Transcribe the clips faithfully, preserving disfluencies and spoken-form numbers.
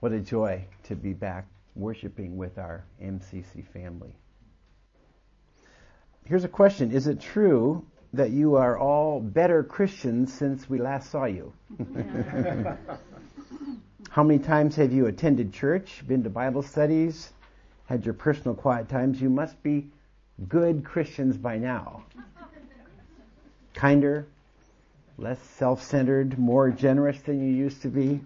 What a joy to be back worshiping with our M C C family. Here's a question. Is it true that you are all better Christians since we last saw you? How many times have you attended church, been to Bible studies, had your personal quiet times? You must be good Christians by now. Kinder, less self-centered, more generous than you used to be.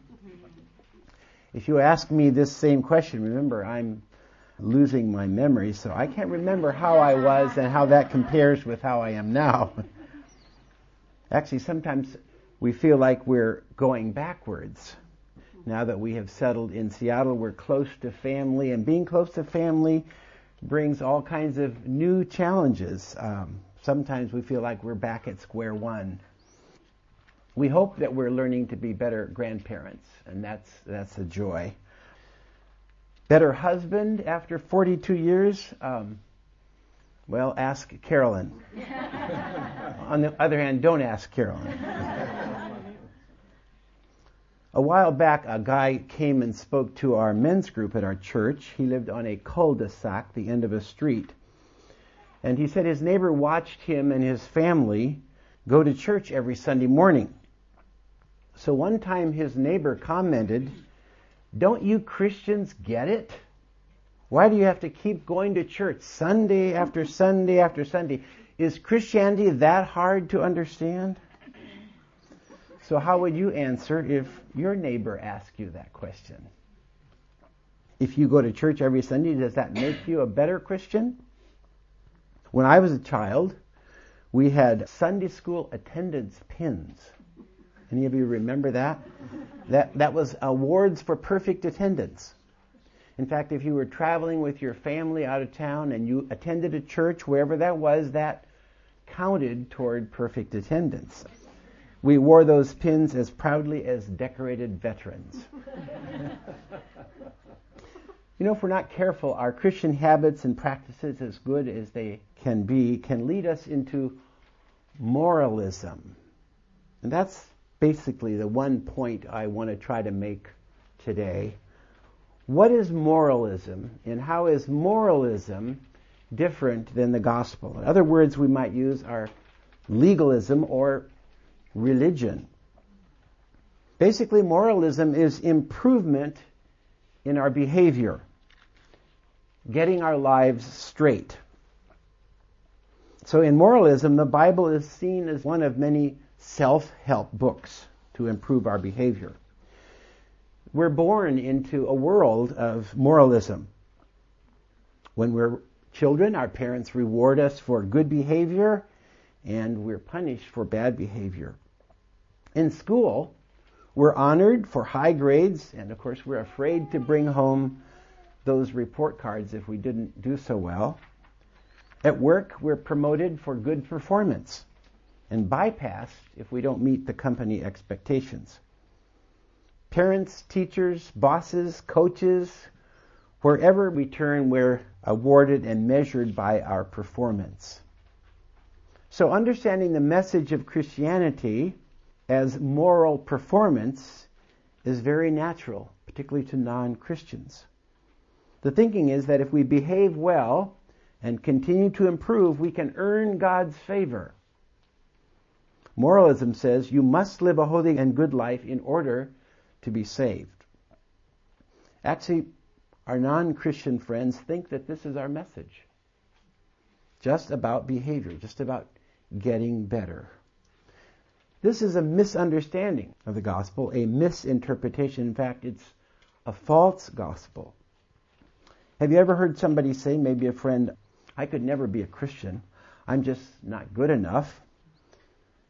If you ask me this same question, remember I'm losing my memory, so I can't remember how I was and how that compares with how I am now. Actually, sometimes we feel like we're going backwards. Now that we have settled in Seattle, we're close to family, and being close to family brings all kinds of new challenges. Um, sometimes we feel like we're back at square one. We hope that we're learning to be better grandparents, and that's that's a joy. Better husband after forty-two years? Um, well, ask Carolyn. On the other hand, don't ask Carolyn. A while back, a guy came and spoke to our men's group at our church. He lived on a cul-de-sac, the end of a street. And he said his neighbor watched him and his family go to church every Sunday morning. So one time his neighbor commented, "Don't you Christians get it? Why do you have to keep going to church Sunday after Sunday after Sunday? Is Christianity that hard to understand?" So how would you answer if your neighbor asked you that question? If you go to church every Sunday, does that make you a better Christian? When I was a child, we had Sunday school attendance pins. Any of you remember that? That that was awards for perfect attendance. In fact, if you were traveling with your family out of town and you attended a church, wherever that was, that counted toward perfect attendance. We wore those pins as proudly as decorated veterans. You know, if we're not careful, our Christian habits and practices, as good as they can be, can lead us into moralism. And that's basically the one point I want to try to make today. What is moralism, and how is moralism different than the gospel? In other words, we might use our legalism or religion. Basically, moralism is improvement in our behavior, getting our lives straight. So in moralism, the Bible is seen as one of many self-help books to improve our behavior. We're born into a world of moralism. When we're children, our parents reward us for good behavior, and we're punished for bad behavior. In school, we're honored for high grades, and of course we're afraid to bring home those report cards if we didn't do so well. At work, we're promoted for good performance and bypassed if we don't meet the company expectations. Parents, teachers, bosses, coaches, wherever we turn, we're awarded and measured by our performance. So understanding the message of Christianity as moral performance is very natural, particularly to non-Christians. The thinking is that if we behave well and continue to improve, we can earn God's favor. Moralism says you must live a holy and good life in order to be saved. Actually, our non-Christian friends think that this is our message. Just about behavior, just about getting better. This is a misunderstanding of the gospel, a misinterpretation. In fact, it's a false gospel. Have you ever heard somebody say, maybe a friend, "I could never be a Christian. I'm just not good enough.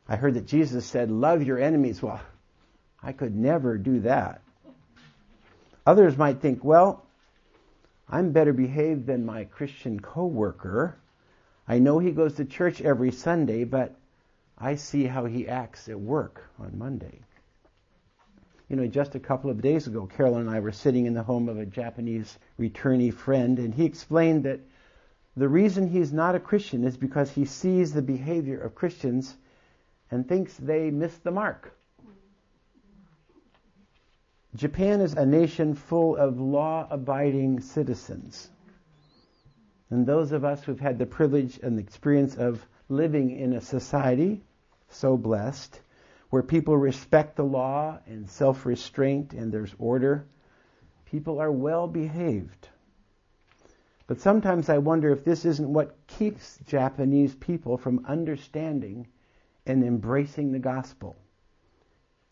I heard that Jesus said, love your enemies. Well, I could never do that." Others might think, "Well, I'm better behaved than my Christian coworker. I know he goes to church every Sunday, but I see how he acts at work on Monday." You know, just a couple of days ago, Carolyn and I were sitting in the home of a Japanese returnee friend, and he explained that the reason he's not a Christian is because he sees the behavior of Christians and thinks they miss the mark. Japan is a nation full of law-abiding citizens. And those of us who've had the privilege and the experience of living in a society so blessed, where people respect the law and self-restraint and there's order, people are well-behaved. But sometimes I wonder if this isn't what keeps Japanese people from understanding and embracing the gospel.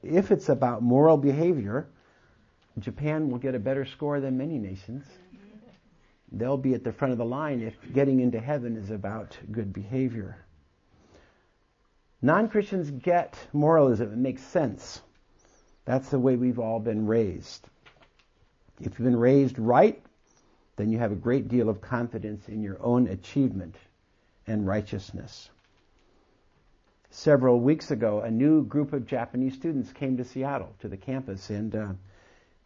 If it's about moral behavior, Japan will get a better score than many nations. They'll be at the front of the line if getting into heaven is about good behavior. Non-Christians get moralism. It makes sense. That's the way we've all been raised. If you've been raised right, then you have a great deal of confidence in your own achievement and righteousness. Several weeks ago, a new group of Japanese students came to Seattle, to the campus, and uh,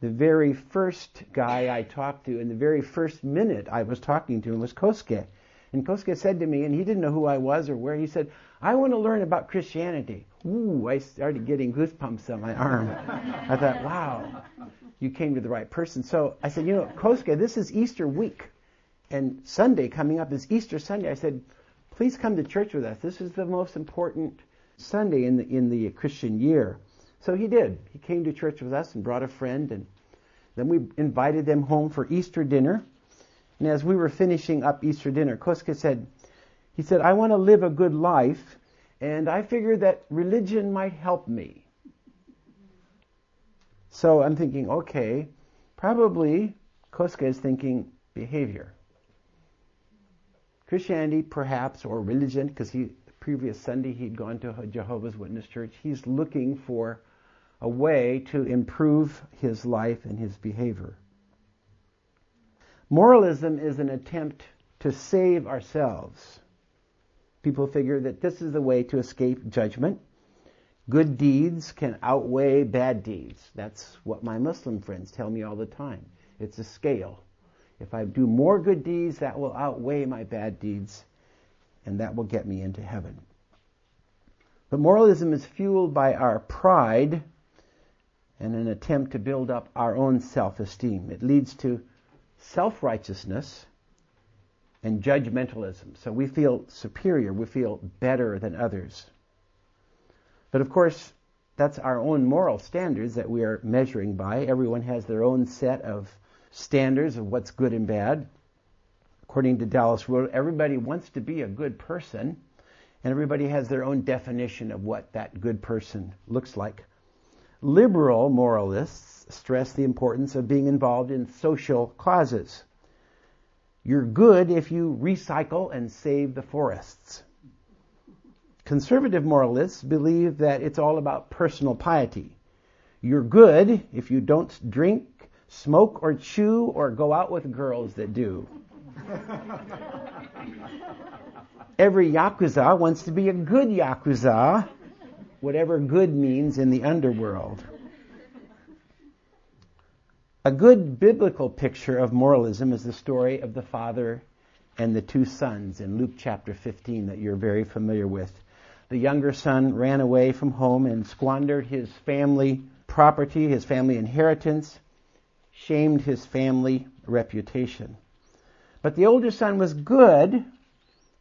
the very first guy I talked to, and the very first minute I was talking to him was Kosuke. And Kosuke said to me, and he didn't know who I was or where, he said, "I want to learn about Christianity." Ooh, I started getting goosebumps on my arm. I thought, wow, you came to the right person. So I said, you know, Kosuke, this is Easter week, and Sunday coming up is Easter Sunday. I said, please come to church with us. This is the most important Sunday in the, in the Christian year. So he did. He came to church with us and brought a friend, and then we invited them home for Easter dinner. And as we were finishing up Easter dinner, Kosuke said, he said, "I want to live a good life, and I figured that religion might help me." So I'm thinking, okay, probably Kosuke is thinking behavior. Christianity, perhaps, or religion, because he, the previous Sunday he'd gone to a Jehovah's Witness church. He's looking for a way to improve his life and his behavior. Moralism is an attempt to save ourselves. People figure that this is the way to escape judgment. Good deeds can outweigh bad deeds. That's what my Muslim friends tell me all the time. It's a scale. If I do more good deeds, that will outweigh my bad deeds, and that will get me into heaven. But moralism is fueled by our pride and an attempt to build up our own self-esteem. It leads to self-righteousness and judgmentalism. So we feel superior, we feel better than others. But of course, that's our own moral standards that we are measuring by. Everyone has their own set of standards of what's good and bad. According to Dallas Willard, everybody wants to be a good person, and everybody has their own definition of what that good person looks like. Liberal moralists stress the importance of being involved in social causes. You're good if you recycle and save the forests. Conservative moralists believe that it's all about personal piety. You're good if you don't drink, smoke or chew, or go out with girls that do. Every Yakuza wants to be a good Yakuza, whatever good means in the underworld. A good biblical picture of moralism is the story of the father and the two sons in Luke chapter fifteen that you're very familiar with. The younger son ran away from home and squandered his family property, his family inheritance, shamed his family reputation. But the older son was good.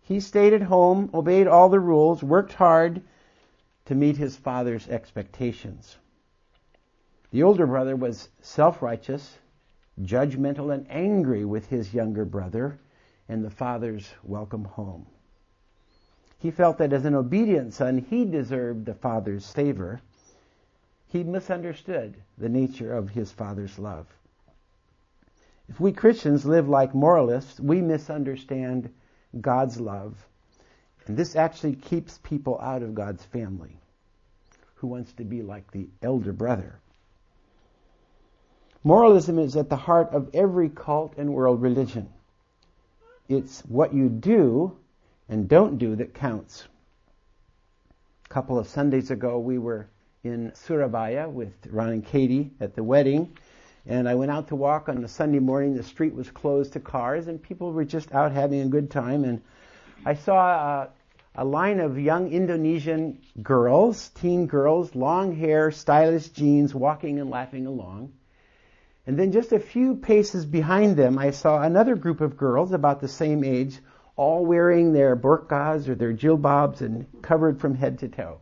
He stayed at home, obeyed all the rules, worked hard to meet his father's expectations. The older brother was self-righteous, judgmental, and angry with his younger brother and the father's welcome home. He felt that as an obedient son, he deserved the father's favor. He misunderstood the nature of his father's love. If we Christians live like moralists, we misunderstand God's love. And this actually keeps people out of God's family, who wants to be like the elder brother. Moralism is at the heart of every cult and world religion. It's what you do and don't do that counts. A couple of Sundays ago, we were in Surabaya with Ron and Katie at the wedding, and I went out to walk on a Sunday morning. The street was closed to cars, and people were just out having a good time, and I saw a, a line of young Indonesian girls, teen girls, long hair, stylish jeans, walking and laughing along, And then just a few paces behind them, I saw another group of girls about the same age, all wearing their burqas or their jilbabs and covered from head to toe.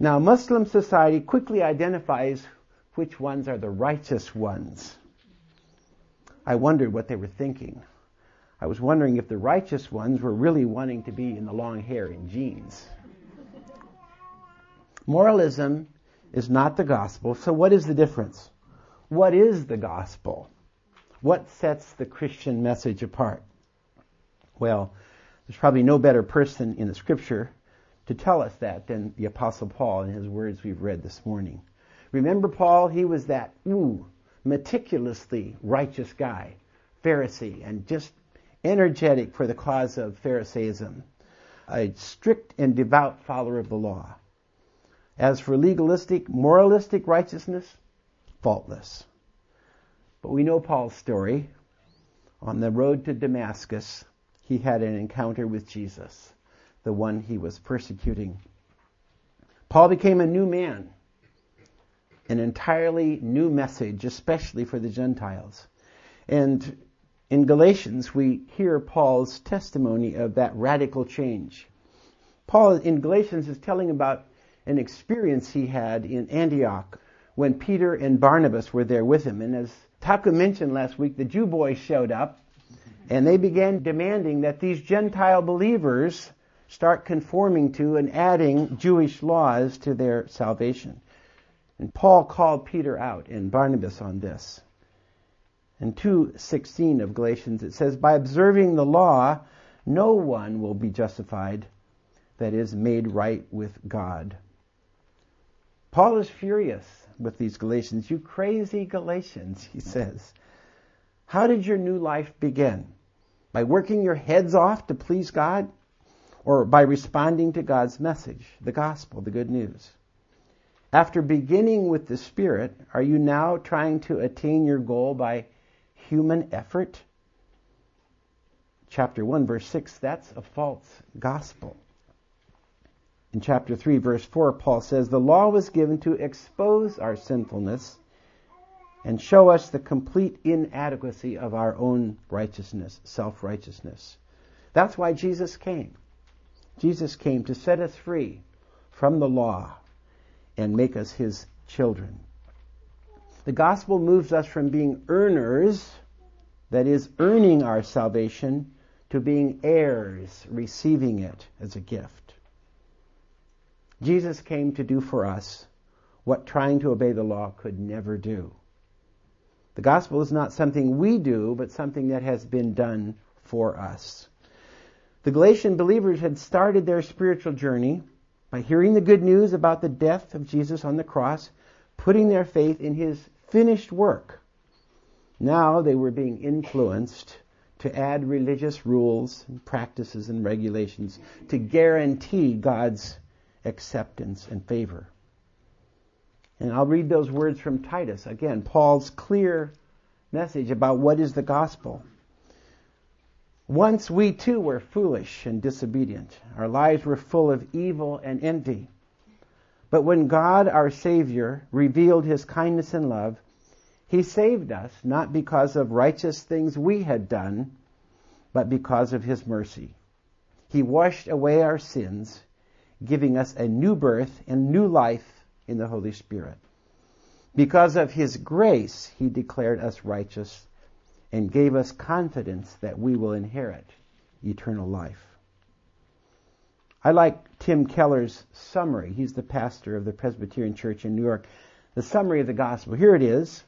Now, Muslim society quickly identifies which ones are the righteous ones. I wondered what they were thinking. I was wondering if the righteous ones were really wanting to be in the long hair and jeans. Moralism is not the gospel, so what is the difference? What is the gospel? What sets the Christian message apart? Well, there's probably no better person in the Scripture to tell us that than the Apostle Paul in his words we've read this morning. Remember Paul? He was that, ooh, meticulously righteous guy, Pharisee, and just energetic for the cause of Pharisaism, a strict and devout follower of the law. As for legalistic, moralistic righteousness, faultless. But we know Paul's story. On the road to Damascus, he had an encounter with Jesus, the one he was persecuting. Paul became a new man, an entirely new message, especially for the Gentiles. And in Galatians, we hear Paul's testimony of that radical change. Paul in Galatians is telling about an experience he had in Antioch when Peter and Barnabas were there with him. And as Taka mentioned last week, the Jew boys showed up, and they began demanding that these Gentile believers start conforming to and adding Jewish laws to their salvation. And Paul called Peter out and Barnabas on this. In two sixteen of Galatians, it says, "By observing the law, no one will be justified, that is, made right with God." Paul is furious with these Galatians. "You crazy Galatians," he says. "How did your new life begin? By working your heads off to please God? Or by responding to God's message, the gospel, the good news? After beginning with the Spirit, are you now trying to attain your goal by human effort?" Chapter one, verse six, that's a false gospel. In chapter three, verse four, Paul says, "The law was given to expose our sinfulness and show us the complete inadequacy of our own righteousness, self-righteousness." That's why Jesus came. Jesus came to set us free from the law and make us his children. The gospel moves us from being earners, that is, earning our salvation, to being heirs, receiving it as a gift. Jesus came to do for us what trying to obey the law could never do. The gospel is not something we do, but something that has been done for us. The Galatian believers had started their spiritual journey by hearing the good news about the death of Jesus on the cross, putting their faith in his finished work. Now they were being influenced to add religious rules and practices and regulations to guarantee God's acceptance and favor. And I'll read those words from Titus. Again, Paul's clear message about what is the gospel. "Once we too were foolish and disobedient. Our lives were full of evil and envy. But when God, our Savior, revealed his kindness and love, he saved us not because of righteous things we had done, but because of his mercy. He washed away our sins, giving us a new birth and new life in the Holy Spirit. Because of his grace, he declared us righteous and gave us confidence that we will inherit eternal life." I like Tim Keller's summary. He's the pastor of the Presbyterian Church in New York. The summary of the gospel, here it is.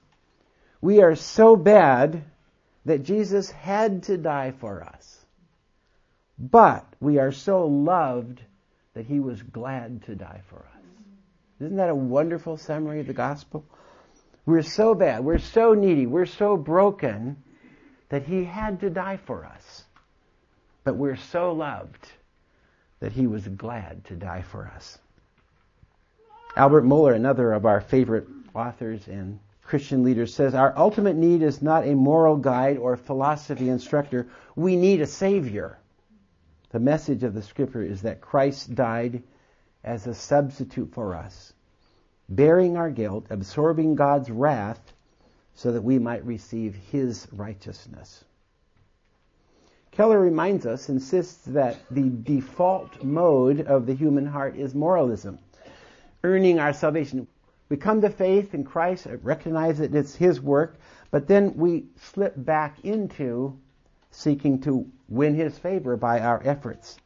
"We are so bad that Jesus had to die for us, but we are so loved that he was glad to die for us." Isn't that a wonderful summary of the gospel? We're so bad, we're so needy, we're so broken, that he had to die for us. But we're so loved that he was glad to die for us. Albert Mohler, another of our favorite authors and Christian leaders, says, "Our ultimate need is not a moral guide or philosophy instructor. We need a Savior. The message of the Scripture is that Christ died as a substitute for us, bearing our guilt, absorbing God's wrath, so that we might receive his righteousness. Keller reminds us, insists that the default mode of the human heart is moralism, earning our salvation. We come to faith in Christ, recognize that it's his work, but then we slip back into seeking to win his favor by our efforts.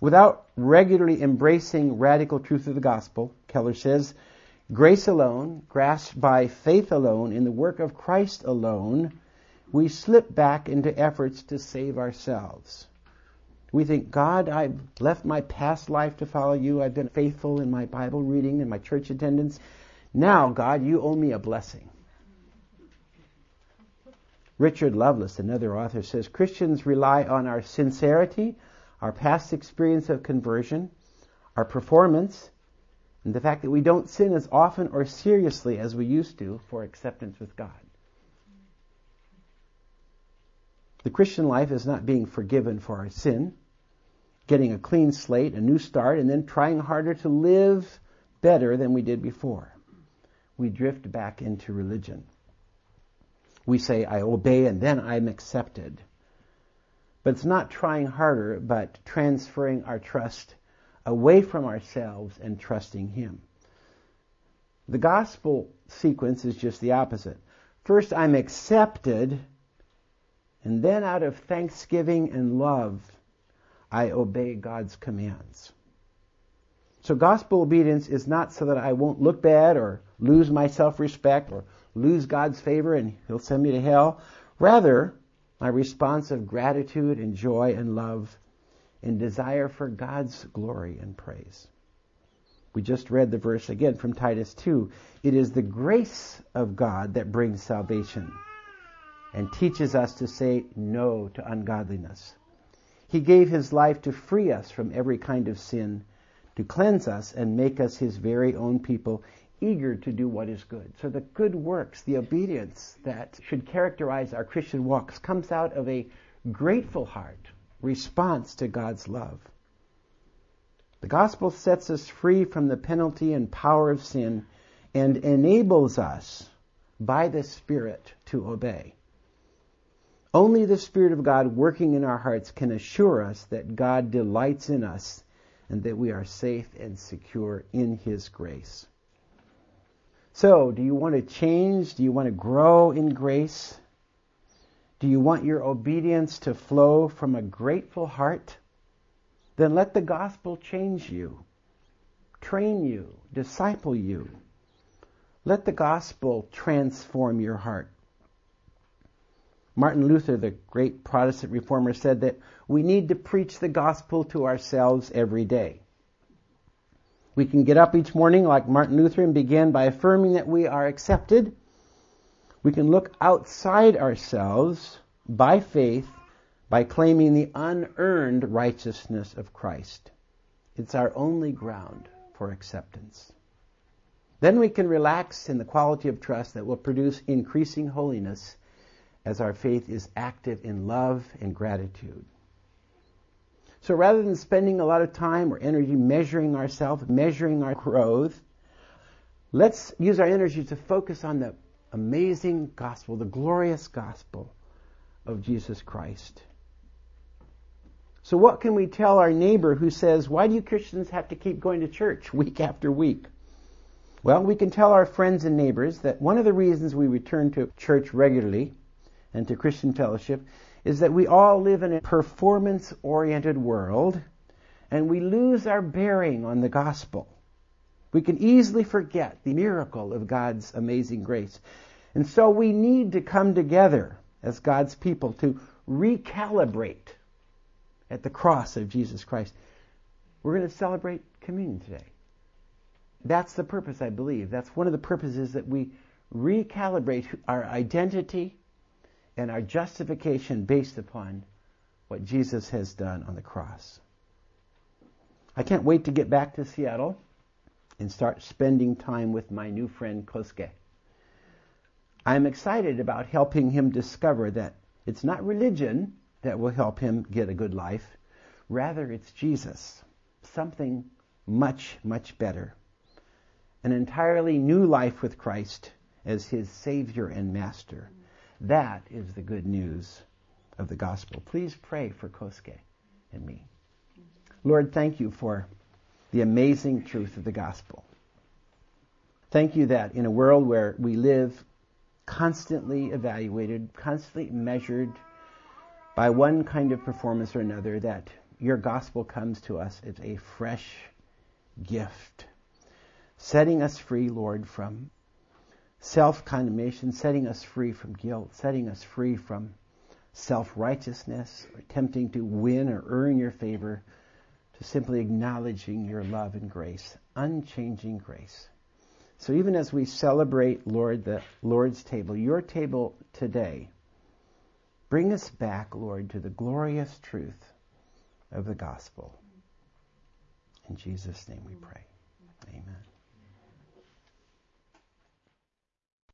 Without regularly embracing radical truth of the gospel, Keller says, grace alone, grasped by faith alone, in the work of Christ alone, we slip back into efforts to save ourselves. We think, God, I've left my past life to follow you. I've been faithful in my Bible reading and my church attendance. Now, God, you owe me a blessing. Richard Lovelace, another author, says, Christians rely on our sincerity, our past experience of conversion, our performance, and the fact that we don't sin as often or seriously as we used to for acceptance with God. The Christian life is not being forgiven for our sin, getting a clean slate, a new start, and then trying harder to live better than we did before. We drift back into religion. We say, I obey and then I'm accepted. But it's not trying harder, but transferring our trust away from ourselves and trusting him. The gospel sequence is just the opposite. First, I'm accepted, and then out of thanksgiving and love, I obey God's commands. So gospel obedience is not so that I won't look bad or lose my self-respect or lose God's favor and he'll send me to hell. Rather, my response of gratitude and joy and love and desire for God's glory and praise. We just read the verse again from Titus two. It is the grace of God that brings salvation and teaches us to say no to ungodliness. He gave his life to free us from every kind of sin, to cleanse us and make us his very own people, eager to do what is good. So the good works, the obedience that should characterize our Christian walks comes out of a grateful heart, response to God's love. The gospel sets us free from the penalty and power of sin and enables us by the Spirit to obey. Only the Spirit of God working in our hearts can assure us that God delights in us and that we are safe and secure in his grace. So, do you want to change? Do you want to grow in grace? Do you want your obedience to flow from a grateful heart? Then let the gospel change you, train you, disciple you. Let the gospel transform your heart. Martin Luther, the great Protestant reformer, said that we need to preach the gospel to ourselves every day. We can get up each morning like Martin Luther and begin by affirming that we are accepted. We can look outside ourselves by faith by claiming the unearned righteousness of Christ. It's our only ground for acceptance. Then we can relax in the quality of trust that will produce increasing holiness as our faith is active in love and gratitude. So rather than spending a lot of time or energy measuring ourselves, measuring our growth, let's use our energy to focus on the amazing gospel, the glorious gospel of Jesus Christ. So what can we tell our neighbor who says, why do you Christians have to keep going to church week after week? Well, we can tell our friends and neighbors that one of the reasons we return to church regularly and to Christian fellowship is that we all live in a performance-oriented world and we lose our bearing on the gospel. We can easily forget the miracle of God's amazing grace. And so we need to come together as God's people to recalibrate at the cross of Jesus Christ. We're going to celebrate communion today. That's the purpose, I believe. That's one of the purposes, that we recalibrate our identity and our justification based upon what Jesus has done on the cross. I can't wait to get back to Seattle and start spending time with my new friend Kosuke. I'm excited about helping him discover that it's not religion that will help him get a good life. Rather, it's Jesus, something much, much better. An entirely new life with Christ as his Savior and Master. That is the good news of the gospel. Please pray for Kosuke and me. Lord, thank you for the amazing truth of the gospel. Thank you that in a world where we live constantly evaluated, constantly measured by one kind of performance or another, that your gospel comes to us as a fresh gift, setting us free, Lord, from self-condemnation, setting us free from guilt, setting us free from self-righteousness, or attempting to win or earn your favor, to simply acknowledging your love and grace, unchanging grace. So even as we celebrate, Lord, the Lord's table, your table today, bring us back, Lord, to the glorious truth of the gospel. In Jesus' name we pray. Amen.